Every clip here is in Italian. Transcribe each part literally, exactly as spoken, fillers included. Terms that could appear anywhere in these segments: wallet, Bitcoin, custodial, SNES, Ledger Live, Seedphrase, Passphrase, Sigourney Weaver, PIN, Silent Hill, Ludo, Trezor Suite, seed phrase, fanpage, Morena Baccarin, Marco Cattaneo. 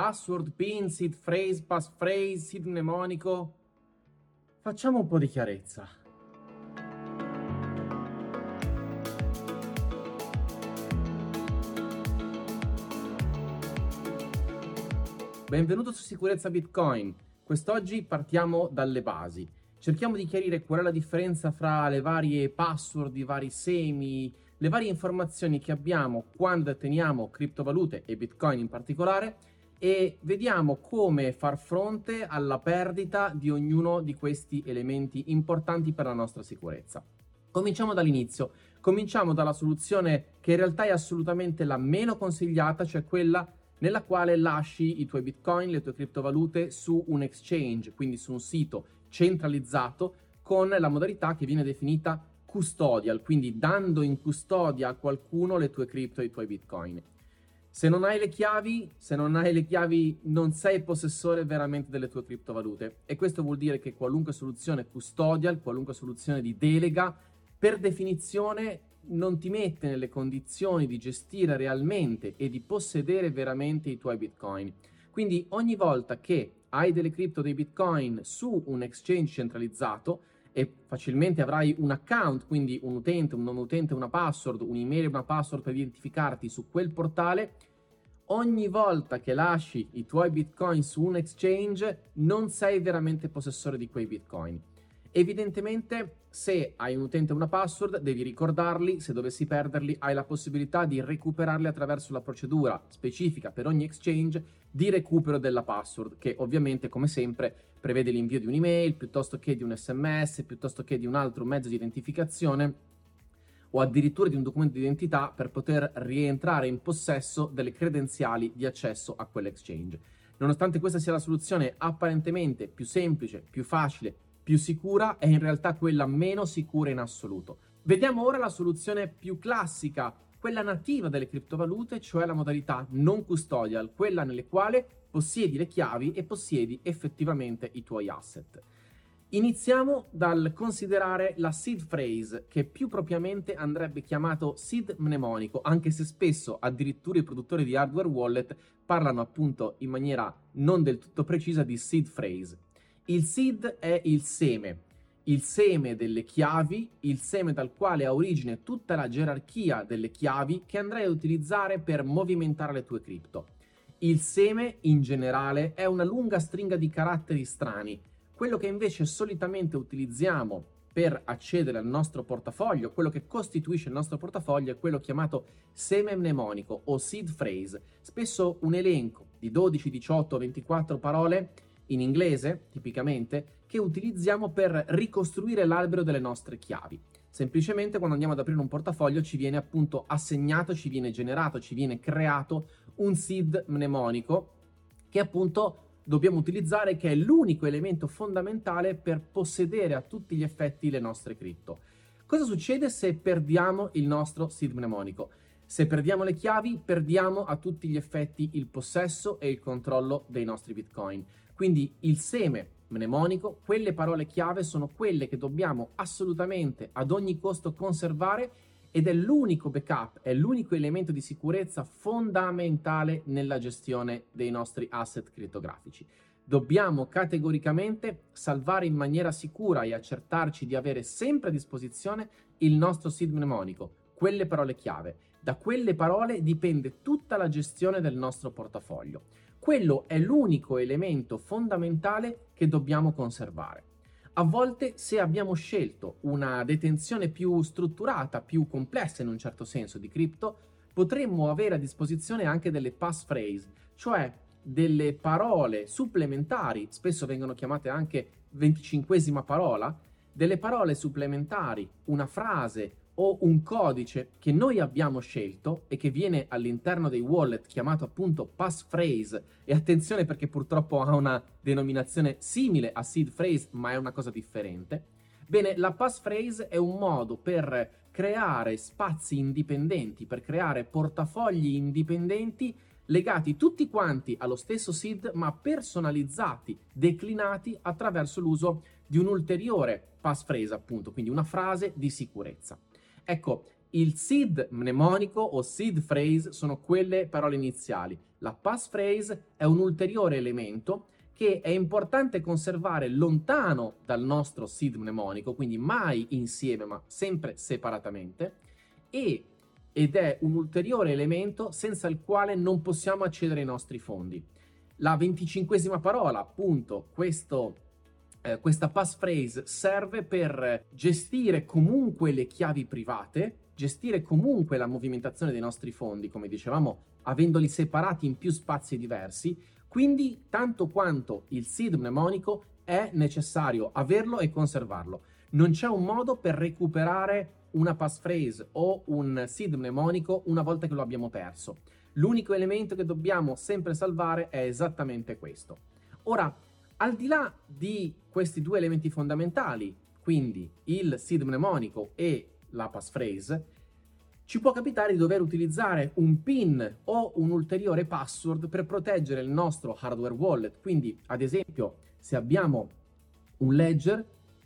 Password, PIN, Seedphrase, Passphrase, seed mnemonico. Facciamo un po' di chiarezza. Benvenuto su Sicurezza Bitcoin. Quest'oggi partiamo dalle basi. Cerchiamo di chiarire qual è la differenza fra le varie password, i vari semi, le varie informazioni che abbiamo quando teniamo criptovalute e Bitcoin in particolare, e vediamo come far fronte alla perdita di ognuno di questi elementi importanti per la nostra sicurezza. Cominciamo dall'inizio, cominciamo dalla soluzione che in realtà è assolutamente la meno consigliata, cioè quella nella quale lasci i tuoi Bitcoin, le tue criptovalute su un exchange, quindi su un sito centralizzato con la modalità che viene definita custodial, quindi dando in custodia a qualcuno le tue cripto e i tuoi Bitcoin. Se non hai le chiavi, se non hai le chiavi non sei possessore veramente delle tue criptovalute, e questo vuol dire che qualunque soluzione custodial, qualunque soluzione di delega, per definizione non ti mette nelle condizioni di gestire realmente e di possedere veramente i tuoi Bitcoin. Quindi ogni volta che hai delle cripto, dei Bitcoin su un exchange centralizzato, e facilmente avrai un account, quindi un utente, un non utente, una password, un'email e una password per identificarti su quel portale, ogni volta che lasci i tuoi Bitcoin su un exchange non sei veramente possessore di quei Bitcoin. Evidentemente, se hai un utente e una password devi ricordarli, se dovessi perderli hai la possibilità di recuperarli attraverso la procedura specifica per ogni exchange di recupero della password, che ovviamente come sempre prevede l'invio di un'email piuttosto che di un sms, piuttosto che di un altro mezzo di identificazione o addirittura di un documento di identità per poter rientrare in possesso delle credenziali di accesso a quell'exchange. Nonostante questa sia la soluzione apparentemente più semplice, più facile, più sicura, è in realtà quella meno sicura in assoluto. Vediamo ora la soluzione più classica, quella nativa delle criptovalute, cioè la modalità non custodial, quella nelle quali possiedi le chiavi e possiedi effettivamente i tuoi asset. Iniziamo dal considerare la seed phrase, che più propriamente andrebbe chiamato seed mnemonico, anche se spesso addirittura i produttori di hardware wallet parlano appunto in maniera non del tutto precisa di seed phrase. Il seed è il seme, il seme delle chiavi, il seme dal quale ha origine tutta la gerarchia delle chiavi che andrai a utilizzare per movimentare le tue cripto. Il seme, in generale, è una lunga stringa di caratteri strani. Quello che invece solitamente utilizziamo per accedere al nostro portafoglio, quello che costituisce il nostro portafoglio, è quello chiamato seme mnemonico o seed phrase, spesso un elenco di dodici, diciotto, ventiquattro parole in inglese, tipicamente, che utilizziamo per ricostruire l'albero delle nostre chiavi. Semplicemente quando andiamo ad aprire un portafoglio ci viene appunto assegnato, ci viene generato, ci viene creato un seed mnemonico che appunto dobbiamo utilizzare, che è l'unico elemento fondamentale per possedere a tutti gli effetti le nostre cripto. Cosa succede se perdiamo il nostro seed mnemonico? Se perdiamo le chiavi, perdiamo a tutti gli effetti il possesso e il controllo dei nostri Bitcoin. Quindi il seme mnemonico, quelle parole chiave, sono quelle che dobbiamo assolutamente ad ogni costo conservare, ed è l'unico backup, è l'unico elemento di sicurezza fondamentale nella gestione dei nostri asset criptografici. Dobbiamo categoricamente salvare in maniera sicura e accertarci di avere sempre a disposizione il nostro seed mnemonico, quelle parole chiave. Da quelle parole dipende tutta la gestione del nostro portafoglio. Quello è l'unico elemento fondamentale che dobbiamo conservare. A volte, se abbiamo scelto una detenzione più strutturata, più complessa in un certo senso di cripto, potremmo avere a disposizione anche delle passphrase, cioè delle parole supplementari, spesso vengono chiamate anche venticinquesima parola, delle parole supplementari, una frase o un codice che noi abbiamo scelto e che viene all'interno dei wallet chiamato appunto passphrase, e attenzione perché purtroppo ha una denominazione simile a seed phrase ma è una cosa differente. Bene, la passphrase è un modo per creare spazi indipendenti, per creare portafogli indipendenti legati tutti quanti allo stesso seed ma personalizzati, declinati attraverso l'uso di un'ulteriore passphrase appunto, quindi una frase di sicurezza. Ecco, Il seed mnemonico o seed phrase sono quelle parole iniziali. La passphrase è un ulteriore elemento che è importante conservare lontano dal nostro seed mnemonico, quindi mai insieme ma sempre separatamente, e, ed è un ulteriore elemento senza il quale non possiamo accedere ai nostri fondi. La venticinquesima parola, appunto, questo Eh, questa passphrase serve per gestire comunque le chiavi private, gestire comunque la movimentazione dei nostri fondi, come dicevamo, avendoli separati in più spazi diversi, quindi tanto quanto il seed mnemonico è necessario averlo e conservarlo. Non c'è un modo per recuperare una passphrase o un seed mnemonico una volta che lo abbiamo perso. L'unico elemento che dobbiamo sempre salvare è esattamente questo. Ora, al di là di questi due elementi fondamentali, quindi il seed mnemonico e la passphrase, ci può capitare di dover utilizzare un PIN o un ulteriore password per proteggere il nostro hardware wallet. Quindi, ad esempio, se abbiamo un Ledger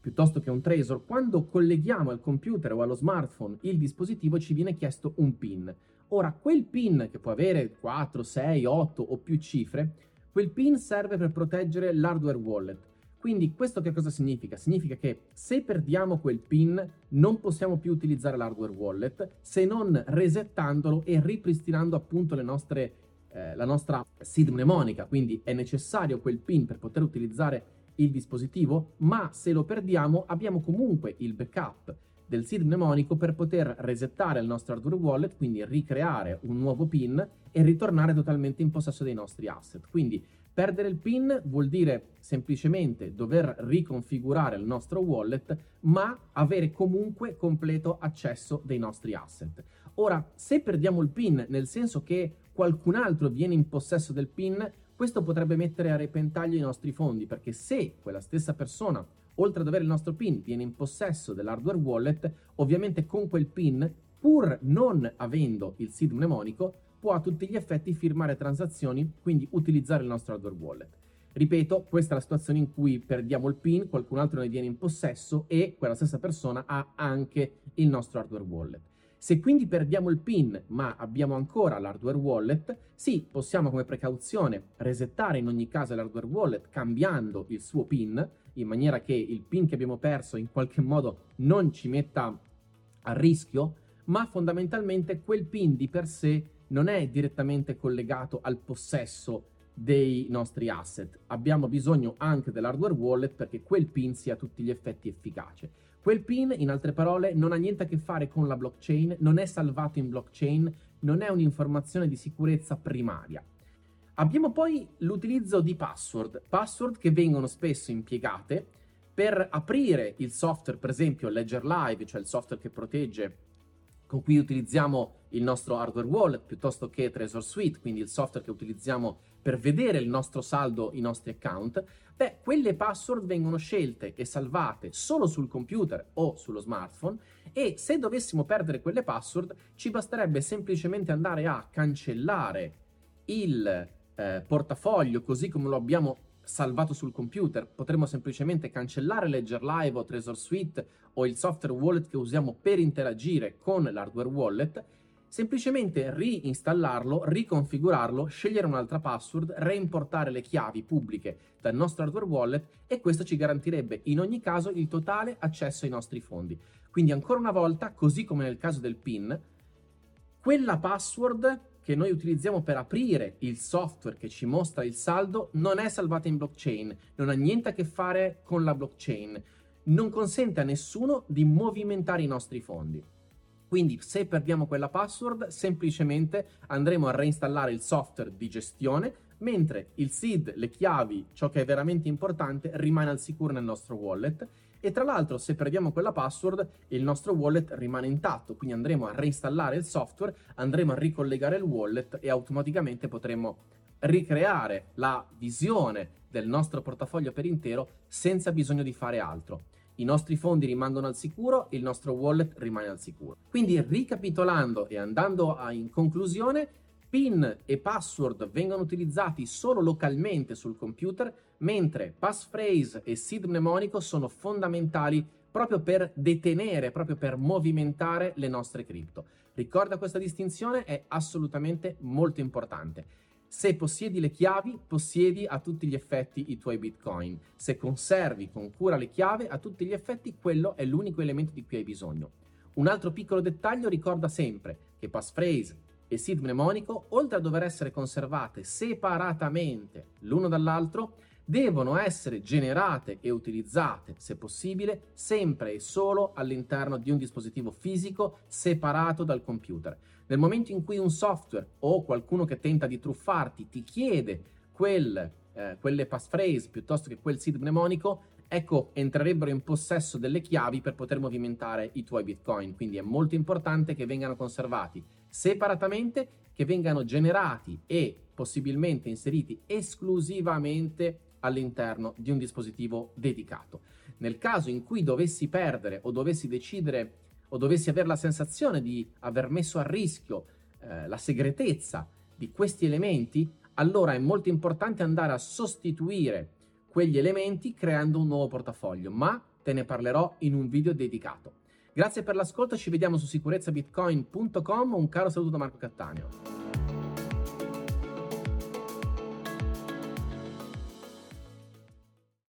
piuttosto che un Trezor, quando colleghiamo al computer o allo smartphone il dispositivo ci viene chiesto un PIN. Ora, quel PIN, che può avere quattro, sei, otto o più cifre, quel PIN serve per proteggere l'hardware wallet. Quindi questo che cosa significa? Significa che se perdiamo quel PIN non possiamo più utilizzare l'hardware wallet se non resettandolo e ripristinando appunto le nostre, eh, la nostra seed mnemonica. Quindi è necessario quel PIN per poter utilizzare il dispositivo, ma se lo perdiamo abbiamo comunque il backup del seed mnemonico per poter resettare il nostro hardware wallet, quindi ricreare un nuovo PIN e ritornare totalmente in possesso dei nostri asset. Quindi perdere il PIN vuol dire semplicemente dover riconfigurare il nostro wallet, ma avere comunque completo accesso dei nostri asset. Ora, se perdiamo il PIN, nel senso che qualcun altro viene in possesso del PIN, questo potrebbe mettere a repentaglio i nostri fondi, perché se quella stessa persona, oltre ad avere il nostro PIN, viene in possesso dell'hardware wallet, ovviamente con quel PIN, pur non avendo il seed mnemonico, può a tutti gli effetti firmare transazioni, quindi utilizzare il nostro hardware wallet. Ripeto, questa è la situazione in cui perdiamo il PIN, qualcun altro ne viene in possesso e quella stessa persona ha anche il nostro hardware wallet. Se quindi perdiamo il PIN ma abbiamo ancora l'hardware wallet, sì, possiamo come precauzione resettare in ogni caso l'hardware wallet cambiando il suo PIN, in maniera che il PIN che abbiamo perso in qualche modo non ci metta a rischio, ma fondamentalmente quel PIN di per sé non è direttamente collegato al possesso dei nostri asset. Abbiamo bisogno anche dell'hardware wallet perché quel PIN sia a tutti gli effetti efficace. Quel PIN, in altre parole, non ha niente a che fare con la blockchain, non è salvato in blockchain, non è un'informazione di sicurezza primaria. Abbiamo poi l'utilizzo di password, password che vengono spesso impiegate per aprire il software, per esempio Ledger Live, cioè il software che protegge, con cui utilizziamo il nostro hardware wallet, piuttosto che Trezor Suite, quindi il software che utilizziamo per vedere il nostro saldo, i nostri account. Beh, quelle password vengono scelte e salvate solo sul computer o sullo smartphone, e se dovessimo perdere quelle password ci basterebbe semplicemente andare a cancellare il eh, portafoglio così come lo abbiamo salvato sul computer. Potremmo semplicemente cancellare Ledger Live o Trezor Suite o il software wallet che usiamo per interagire con l'hardware wallet, semplicemente reinstallarlo, riconfigurarlo, scegliere un'altra password, reimportare le chiavi pubbliche dal nostro hardware wallet, e questo ci garantirebbe in ogni caso il totale accesso ai nostri fondi. Quindi ancora una volta, così come nel caso del PIN, quella password che noi utilizziamo per aprire il software che ci mostra il saldo non è salvata in blockchain, non ha niente a che fare con la blockchain, non consente a nessuno di movimentare i nostri fondi. Quindi se perdiamo quella password semplicemente andremo a reinstallare il software di gestione, mentre il seed, le chiavi, ciò che è veramente importante, rimane al sicuro nel nostro wallet. E tra l'altro, se perdiamo quella password, il nostro wallet rimane intatto, quindi andremo a reinstallare il software, andremo a ricollegare il wallet e automaticamente potremo ricreare la visione del nostro portafoglio per intero senza bisogno di fare altro. I nostri fondi rimangono al sicuro, il nostro wallet rimane al sicuro. Quindi, ricapitolando e andando a, in conclusione, PIN e password vengono utilizzati solo localmente sul computer, mentre passphrase e seed mnemonico sono fondamentali proprio per detenere, proprio per movimentare le nostre cripto. Ricorda, questa distinzione è assolutamente molto importante. Se possiedi le chiavi, possiedi a tutti gli effetti i tuoi bitcoin. Se conservi con cura le chiavi, a tutti gli effetti quello è l'unico elemento di cui hai bisogno. Un altro piccolo dettaglio: ricorda sempre che passphrase e seed mnemonico, oltre a dover essere conservate separatamente l'uno dall'altro, devono essere generate e utilizzate, se possibile, sempre e solo all'interno di un dispositivo fisico separato dal computer. Nel momento in cui un software o qualcuno che tenta di truffarti ti chiede quel, eh, quelle passphrase piuttosto che quel seed mnemonico, ecco, entrerebbero in possesso delle chiavi per poter movimentare i tuoi bitcoin. Quindi è molto importante che vengano conservati separatamente, che vengano generati e possibilmente inseriti esclusivamente all'interno di un dispositivo dedicato. Nel caso in cui dovessi perdere o dovessi decidere o dovessi avere la sensazione di aver messo a rischio eh, la segretezza di questi elementi, allora è molto importante andare a sostituire quegli elementi creando un nuovo portafoglio, ma te ne parlerò in un video dedicato. Grazie per l'ascolto, ci vediamo su sicurezza bitcoin punto com, un caro saluto da Marco Cattaneo.